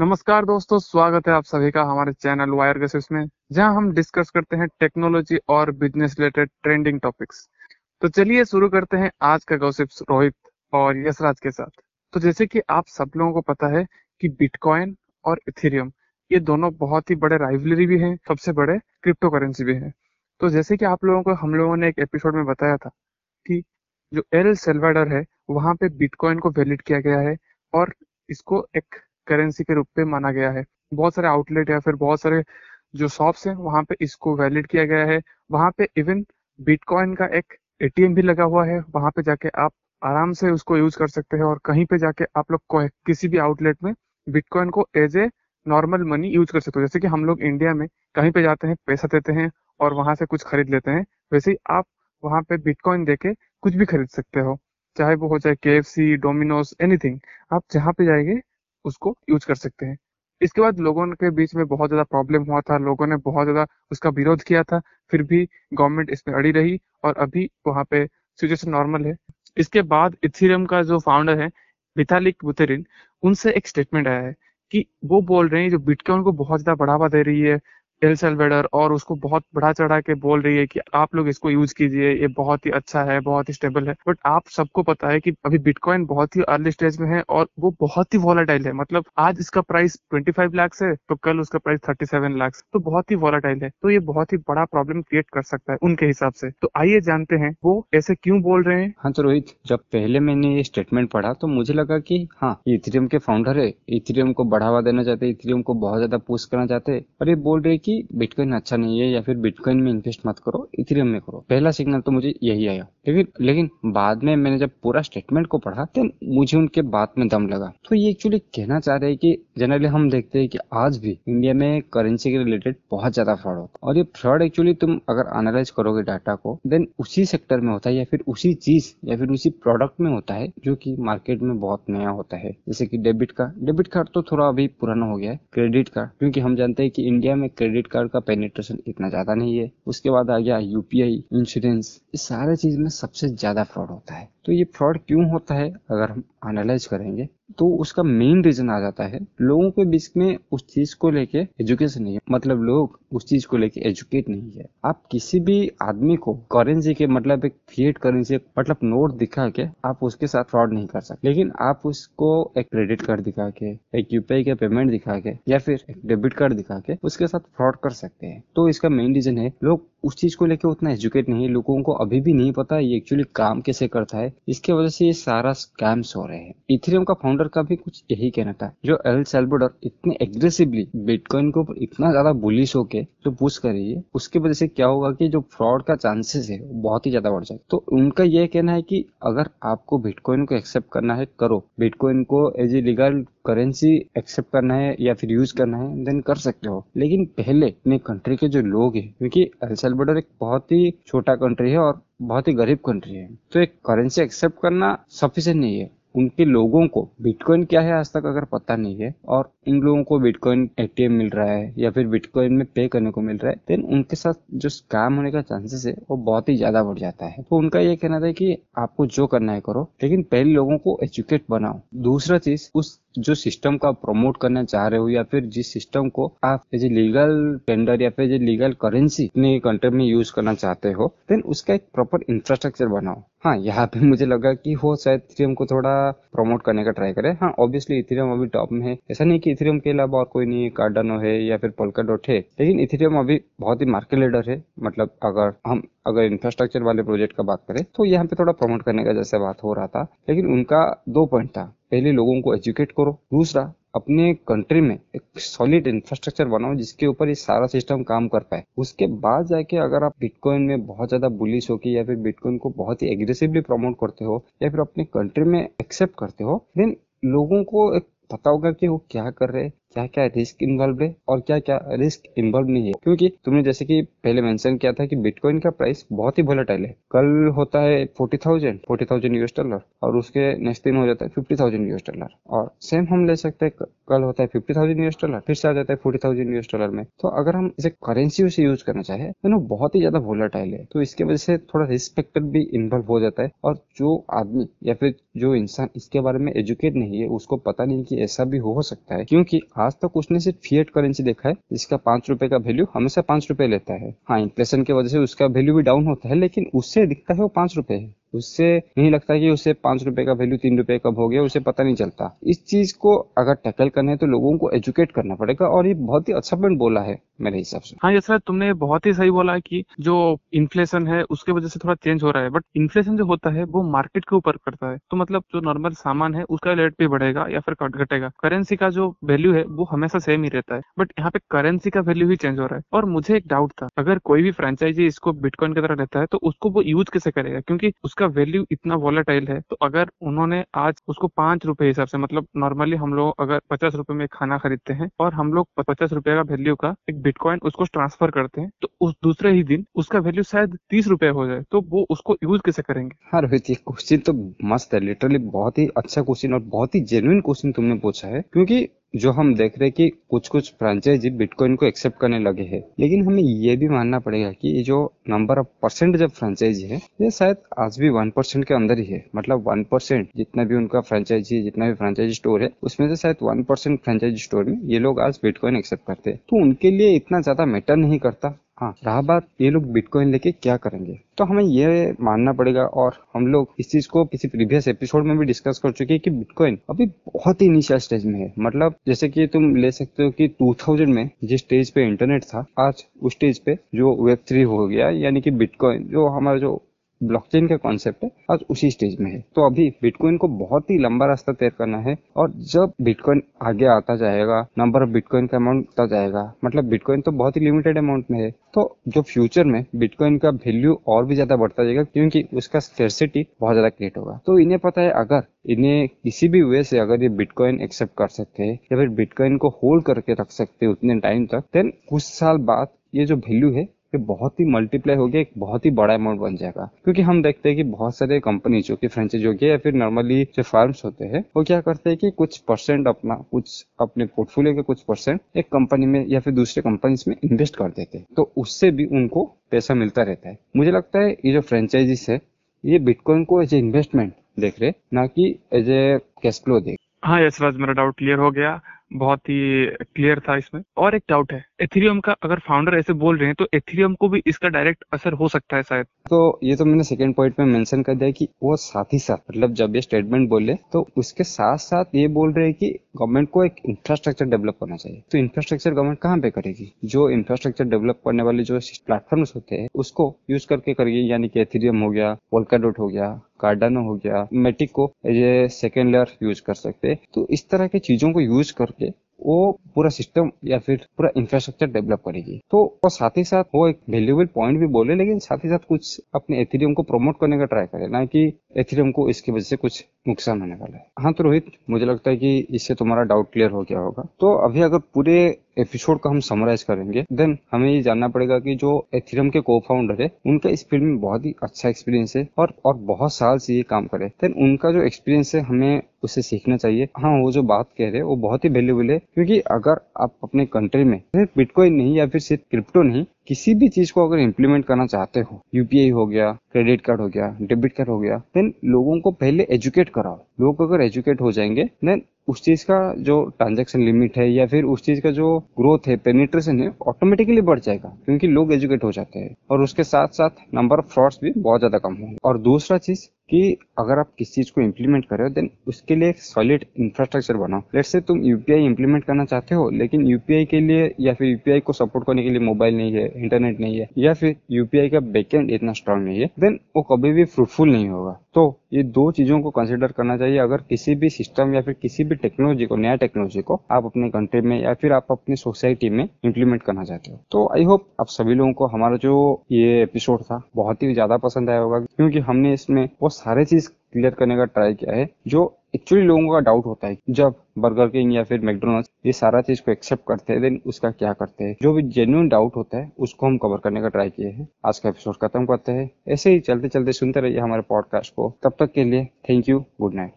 नमस्कार दोस्तों, स्वागत है आप सभी का हमारे चैनल वायर गसेस में, जहां हम डिस्कस करते हैं टेक्नोलॉजी और बिजनेस रिलेटेड ट्रेंडिंग टॉपिक्स। तो चलिए शुरू करते हैं आज का गॉसिप्स रोहित और यशराज के साथ। तो जैसे कि आप सब लोगों को पता है कि बिटकॉइन और इथेरियम ये दोनों बहुत ही बड़े राइवलरी भी हैं, सबसे बड़े क्रिप्टो करेंसी भी हैं। तो जैसे कि आप लोगों को हम लोगों ने एक एपिसोड में बताया था कि जो एल सल्वाडोर है वहाँ पे बिटकॉइन को वैलिड किया गया है और इसको एक करेंसी के रूप में माना गया है। बहुत सारे आउटलेट या फिर बहुत सारे जो शॉप्स हैं वहाँ पे इसको वैलिड किया गया है। वहाँ पे इवन बिटकॉइन का एक एटीएम भी लगा हुआ है, वहाँ पे जाके आप आराम से उसको यूज कर सकते हैं और कहीं पे जाके आप लोग किसी भी आउटलेट में बिटकॉइन को as a normal money use कर सकते हो। जैसे कि हम लोग इंडिया में कहीं पे जाते हैं, पैसा देते हैं और वहाँ से कुछ खरीद लेते हैं, वैसे ही आप वहाँ पे बिटकॉइन देके कुछ भी खरीद सकते हो, चाहे वो हो जाए KFC, डोमिनोज, एनीथिंग। आप जहाँ पे जाएंगे उसको यूज कर सकते हैं। इसके बाद लोगों के बीच में बहुत ज्यादा प्रॉब्लम हुआ था, लोगों ने बहुत ज्यादा उसका विरोध किया था, फिर भी गवर्नमेंट इसमें अड़ी रही और अभी वहाँ पे सिचुएशन नॉर्मल है। इसके बाद इथेरियम का जो फाउंडर है वितालिक बुतेरिन, उनसे एक स्टेटमेंट आया है कि वो बोल रहे हैं जो बिटकॉइन को बहुत ज्यादा बढ़ावा दे रही है एल सल्वाडोर और उसको बहुत बढ़ा चढ़ा के बोल रही है कि आप लोग इसको यूज कीजिए, ये बहुत ही अच्छा है, बहुत ही स्टेबल है। बट आप सबको पता है कि अभी बिटकॉइन बहुत ही अर्ली स्टेज में है और वो बहुत ही वॉलेटाइल है। मतलब आज इसका प्राइस 25 लाख है तो कल उसका प्राइस 37 लाख, तो बहुत ही वॉलेटाइल है। तो ये बहुत ही बड़ा प्रॉब्लम क्रिएट कर सकता है उनके हिसाब से। तो आइए जानते हैं वो ऐसे क्यों बोल रहे हैं। हाँ तो रोहित, जब पहले मैंने ये स्टेटमेंट पढ़ा तो मुझे लगा की हाँ इथेरियम के फाउंडर है, इथेरियम को बढ़ावा देना चाहते हैं, इथेरियम को बहुत ज्यादा पुश करना चाहते हैं और ये बोल रहे कि बिटकॉइन अच्छा नहीं है या फिर बिटकॉइन में इन्वेस्ट मत करो, इथेरियम में करो। पहला सिग्नल तो मुझे यही आया, लेकिन बाद में मैंने जब पूरा स्टेटमेंट को पढ़ा तो मुझे उनके बात में दम लगा। तो ये एक्चुअली कहना चाह रहे हैं कि जनरली हम देखते हैं कि आज भी इंडिया में करेंसी के रिलेटेड बहुत ज्यादा फ्रॉड होता है और ये फ्रॉड एक्चुअली तुम अगर एनालाइज करोगे डाटा को देन उसी सेक्टर में होता है या फिर उसी चीज या फिर उसी प्रोडक्ट में होता है जो की मार्केट में बहुत नया होता है। जैसे की डेबिट कार्ड तो थोड़ा अभी पुराना हो गया है, क्रेडिट कार्ड, क्योंकि हम जानते हैं कि इंडिया में क्रेडिट कार्ड का पेनिट्रेशन इतना ज्यादा नहीं है। उसके बाद आ गया यूपीआई, इंश्योरेंस, इस सारे चीज में सबसे ज्यादा फ्रॉड होता है। तो ये फ्रॉड क्यों होता है अगर हम एनालाइज करेंगे तो उसका मेन रीजन आ जाता है लोगों के बीच में उस चीज को लेके एजुकेशन नहीं है। मतलब लोग उस चीज को लेके एजुकेट नहीं है। आप किसी भी आदमी को करेंसी के मतलब एक फिएट करेंसी मतलब नोट दिखा के आप उसके साथ फ्रॉड नहीं कर सकते, लेकिन आप उसको एक क्रेडिट कार्ड दिखा के, एक यूपीआई का पेमेंट दिखा के या फिर एक डेबिट कार्ड दिखा के उसके साथ फ्रॉड कर सकते हैं। तो इसका मेन रीजन है लोग उस चीज को लेके उतना एजुकेट नहीं है, लोगों को अभी भी नहीं पता ये एक्चुअली काम कैसे करता है। इसके वजह से ये सारा स्कैम्स हो रहे हैं। इथेरियम का फाउंडर का भी कुछ यही कहना था, जो एल सल्वाडोर इतने एग्रेसिवली बिटकॉइन के ऊपर इतना ज्यादा बुलिश होके जो पुश कर रही है, उसकी वजह से क्या होगा कि जो फ्रॉड का चांसेस है बहुत ही ज्यादा बढ़ जाएगा। तो उनका यह कहना है कि अगर आपको बिटकॉइन को एक्सेप्ट करना है करो, बिटकॉइन को as a legal currency accept करना है या फिर यूज करना है देन कर सकते हो, लेकिन पहले अपने कंट्री के जो लोग हैं, क्योंकि एल सल्वाडोर एक बहुत ही छोटा कंट्री है और बहुत ही गरीब कंट्री है, तो एक करेंसी एक्सेप्ट करना सफिशिएंट नहीं है। उनके लोगों को बिटकॉइन क्या है आज तक अगर पता नहीं है और इन लोगों को बिटकॉइन एटीएम मिल रहा है या फिर बिटकॉइन में पे करने को मिल रहा है, देन उनके साथ जो स्कैम होने का चांसेस है वो बहुत ही ज्यादा बढ़ जाता है। तो उनका ये कहना था कि आपको जो करना है करो, लेकिन पहले लोगों को एजुकेट बनाओ। दूसरा चीज, उस जो सिस्टम का प्रमोट करना चाह रहे हो या फिर जिस सिस्टम को आप एज ए लीगल टेंडर या फिर लीगल करेंसी अपने कंट्री में यूज करना चाहते हो देन उसका एक प्रॉपर इंफ्रास्ट्रक्चर बनाओ। हाँ, यहाँ पे मुझे लगा कि वो शायद इथेरियम को थोड़ा प्रमोट करने का ट्राई करे। हाँ ऑब्वियसली इथेरियम अभी टॉप में है, ऐसा नहीं कि इथेरियम के अलावा और कोई नहीं है, कार्डानो है या फिर पोल्काडॉट है, लेकिन इथेरियम अभी बहुत ही मार्केट लीडर है। मतलब अगर इंफ्रास्ट्रक्चर वाले प्रोजेक्ट का बात करें तो यहाँ पे थोड़ा प्रमोट करने का जैसे बात हो रहा था, लेकिन उनका दो पॉइंट था, पहले लोगों को एजुकेट करो, दूसरा अपने कंट्री में एक सॉलिड इंफ्रास्ट्रक्चर बनाओ जिसके ऊपर ये सारा सिस्टम काम कर पाए। उसके बाद जाके अगर आप बिटकॉइन में बहुत ज्यादा बुलिश होके या फिर बिटकॉइन को बहुत ही एग्रेसिवली प्रमोट करते हो या फिर अपने कंट्री में एक्सेप्ट करते हो देन लोगों को एक पता होगा कि वो क्या कर रहे हैं, क्या क्या रिस्क इन्वॉल्व है और क्या क्या रिस्क इन्वॉल्व नहीं है। क्योंकि तुमने जैसे कि पहले मेंशन किया था कि बिटकॉइन का प्राइस बहुत ही वोलेटाइल है, कल होता है 40,000 $US और उसके नेक्स्ट दिन हो जाता है 50,000 $US और सेम हम ले सकते हैं, कल होता है 50,000 $US फिर से आ जाता है 40,000 $US में। तो अगर हम इसे करेंसी से यूज करना चाहे तो वो बहुत ही ज्यादा वोलेटाइल है, तो इसके वजह से थोड़ा रिस्क फैक्टर भी इन्वॉल्व हो जाता है और जो आदमी या फिर जो इंसान इसके बारे में एजुकेट नहीं है उसको पता नहीं कि ऐसा भी हो सकता है। क्योंकि आज तक उसने सिर्फ फिएट करेंसी देखा है जिसका 5 रुपए का वैल्यू हमेशा 5 रुपए लेता है। हाँ, इन्फ्लेशन की वजह से उसका वैल्यू भी डाउन होता है, लेकिन उससे दिखता है वो 5 रुपए है। उससे नहीं लगता कि उसे 5 रुपए का वैल्यू 3 रुपए कब हो गया, उसे पता नहीं चलता। इस चीज को अगर टैकल करना है तो लोगों को एजुकेट करना पड़ेगा, और ये बहुत ही अच्छा पॉइंट बोला है मेरे हिसाब से। हाँ, ये सर तुमने बहुत ही सही बोला कि जो इन्फ्लेशन है उसके वजह से थोड़ा चेंज हो रहा है, बट इन्फ्लेशन जो होता है वो मार्केट के ऊपर करता है। तो मतलब जो नॉर्मल सामान है उसका रेट भी बढ़ेगा या फिर घटेगा, करेंसी का जो वैल्यू है वो हमेशा सेम ही रहता है, बट यहाँ पे करेंसी का वैल्यू ही चेंज हो रहा है। और मुझे एक डाउट था, अगर कोई भी फ्रेंचाइजी इसको बिटकॉइन की तरह लेता है तो उसको वो यूज कैसे करेगा, क्योंकि उसका वैल्यू इतना वॉलेटाइल है। तो अगर उन्होंने आज उसको 5 रुपए हिसाब से, मतलब नॉर्मली हम लोग अगर 50 रुपए में खाना खरीदते हैं और हम लोग 50 रुपए का वैल्यू का एक बिटकॉइन उसको ट्रांसफर करते हैं, तो उस दूसरे ही दिन उसका वैल्यू शायद 30 रुपए हो जाए, तो वो उसको यूज कैसे करेंगे? हाँ रोहित, ये क्वेश्चन तो मस्त है, लिटरली बहुत ही अच्छा क्वेश्चन और बहुत ही जेन्युइन क्वेश्चन तुमने पूछा है। क्योंकि जो हम देख रहे कि कुछ फ्रेंचाइजी बिटकॉइन को एक्सेप्ट करने लगे हैं, लेकिन हमें ये भी मानना पड़ेगा कि जो नंबर ऑफ परसेंट जब फ्रेंचाइजी है ये शायद आज भी 1% के अंदर ही है। मतलब 1% जितना भी उनका फ्रेंचाइजी, जितना भी फ्रेंचाइजी स्टोर है उसमें से शायद 1% फ्रेंचाइजी स्टोर में ये लोग आज बिटकॉइन एक्सेप्ट करते हैं, तो उनके लिए इतना ज्यादा मैटर नहीं करता। हाँ, रहा बात ये लोग बिटकॉइन लेके क्या करेंगे, तो हमें ये मानना पड़ेगा, और हम लोग इस चीज को किसी प्रीवियस एपिसोड में भी डिस्कस कर चुके हैं कि बिटकॉइन अभी बहुत ही इनिशियल स्टेज में है। मतलब जैसे कि तुम ले सकते हो कि 2000 में जिस स्टेज पे इंटरनेट था, आज उस स्टेज पे जो Web3 हो गया, यानी कि बिटकॉइन जो हमारा जो ब्लॉकचेन का कॉन्सेप्ट है आज उसी स्टेज में है। तो अभी बिटकॉइन को बहुत ही लंबा रास्ता तय करना है, और जब बिटकॉइन आगे आता जाएगा नंबर ऑफ बिटकॉइन का अमाउंट बढ़ता जाएगा। मतलब बिटकॉइन तो बहुत ही लिमिटेड अमाउंट में है, तो जो फ्यूचर में बिटकॉइन का वैल्यू और भी ज्यादा बढ़ता जाएगा क्योंकि उसका स्केर्सिटी बहुत ज्यादा क्रिएट होगा। तो इन्हें पता है अगर इन्हें किसी भी वे से अगर ये बिटकॉइन एक्सेप्ट कर सकते हैं या फिर बिटकॉइन को होल्ड करके रख सकते हैं उतने टाइम तक, देन कुछ साल बाद ये जो वैल्यू है ये बहुत ही मल्टीप्लाई हो गया, एक बहुत ही बड़ा अमाउंट बन जाएगा। क्योंकि हम देखते हैं कि बहुत सारे कंपनी जो कि फ्रेंचाइज हो गया या फिर नॉर्मली जो फार्म्स होते हैं वो क्या करते हैं कि कुछ परसेंट अपना, कुछ अपने पोर्टफोलियो के कुछ परसेंट एक कंपनी में या फिर दूसरे कंपनीज में इन्वेस्ट कर देते हैं, तो उससे भी उनको पैसा मिलता रहता है। मुझे लगता है ये जो फ्रेंचाइजीज है ये बिटकॉइन को एज ए इन्वेस्टमेंट देख रहे, ना कि एज ए कैश फ्लो देख। हाँ यशराज, मेरा डाउट क्लियर हो गया, बहुत ही क्लियर था इसमें। और एक डाउट है, एथेरियम का अगर फाउंडर ऐसे बोल रहे हैं तो एथेरियम को भी इसका डायरेक्ट असर हो सकता है शायद। तो ये तो मैंने सेकंड पॉइंट में मेंशन कर दिया कि वो साथ ही साथ, मतलब जब ये स्टेटमेंट बोले तो उसके साथ साथ ये बोल रहे हैं कि गवर्नमेंट को एक इंफ्रास्ट्रक्चर डेवलप करना चाहिए। तो इंफ्रास्ट्रक्चर गवर्नमेंट कहाँ पे करेगी? जो इंफ्रास्ट्रक्चर डेवलप करने वाले जो प्लेटफॉर्म होते हैं उसको यूज करके करेगी, यानी कि एथेरियम हो गया, पोल्काडॉट हो गया, कार्डानो हो गया, मेटिक को as a second layer use कर सकते। तो इस तरह की चीजों को यूज करके वो पूरा सिस्टम या फिर पूरा इंफ्रास्ट्रक्चर डेवलप करेगी। तो और साथ ही साथ वो एक वैल्यूएबल पॉइंट भी बोले, लेकिन साथ ही साथ कुछ अपने एथेरियम को प्रमोट करने का ट्राई करे, ना कि एथेरियम को इसकी वजह से कुछ नुकसान होने वाला है। हाँ तो रोहित, मुझे लगता है कि इससे तुम्हारा डाउट क्लियर हो गया होगा। तो अभी अगर पूरे एपिसोड का हम समराइज करेंगे, देन हमें ये जानना पड़ेगा कि जो एथेरियम के को फाउंडर है उनका इस फील्ड में बहुत ही अच्छा एक्सपीरियंस है और बहुत साल से ये काम करे, देन उनका जो एक्सपीरियंस है हमें उसे सीखना चाहिए। हाँ, वो जो बात कह रहे हैं वो बहुत ही वैल्यूएबल है, क्योंकि अगर आप अपने कंट्री में सिर्फ बिटकॉइन नहीं या फिर सिर्फ क्रिप्टो नहीं, किसी भी चीज को अगर इम्प्लीमेंट करना चाहते हो, यूपीआई हो गया, क्रेडिट कार्ड हो गया, डेबिट कार्ड हो गया, देन लोगों को पहले एजुकेट कराओ। लोग अगर एजुकेट हो जाएंगे देन उस चीज का जो ट्रांजैक्शन लिमिट है या फिर उस चीज का जो ग्रोथ है, पेनिट्रेशन है, ऑटोमेटिकली बढ़ जाएगा क्योंकि लोग एजुकेट हो जाते हैं, और उसके साथ साथ नंबर ऑफ फ्रॉड्स भी बहुत ज्यादा कम होंगे। और दूसरा चीज कि अगर आप किसी चीज को इम्प्लीमेंट कर रहे हो देन उसके लिए एक सॉलिड इंफ्रास्ट्रक्चर बनाओ। लेट्स से तुम यूपीआई इम्प्लीमेंट करना चाहते हो, लेकिन यूपीआई के लिए या फिर यूपीआई को सपोर्ट करने के लिए मोबाइल नहीं है, इंटरनेट नहीं है, या फिर यूपीआई का बैकएंड इतना स्ट्रांग नहीं है, देन वो कभी भी फ्रूटफुल नहीं होगा। तो ये दो चीजों को कंसिडर करना चाहिए अगर किसी भी सिस्टम या फिर किसी भी टेक्नोलॉजी को, नया टेक्नोलॉजी को आप अपने कंट्री में या फिर आप अपनी सोसाइटी में इम्प्लीमेंट करना चाहते हो। तो आई होप आप सभी लोगों को हमारा जो ये एपिसोड था बहुत ही ज्यादा पसंद आया होगा, क्योंकि हमने इसमें वो सारे चीज क्लियर करने का ट्राई किया है जो एक्चुअली लोगों का डाउट होता है। जब बर्गर किंग या फिर मैकडोनल्ड्स ये सारा चीज को एक्सेप्ट करते हैं देन उसका क्या करते हैं, जो भी जेन्युइन डाउट होता है उसको हम कवर करने का ट्राई किए हैं। आज का एपिसोड खत्म करते हैं, ऐसे ही चलते चलते सुनते रहिए हमारे पॉडकास्ट को। तब तक के लिए थैंक यू, गुड नाइट।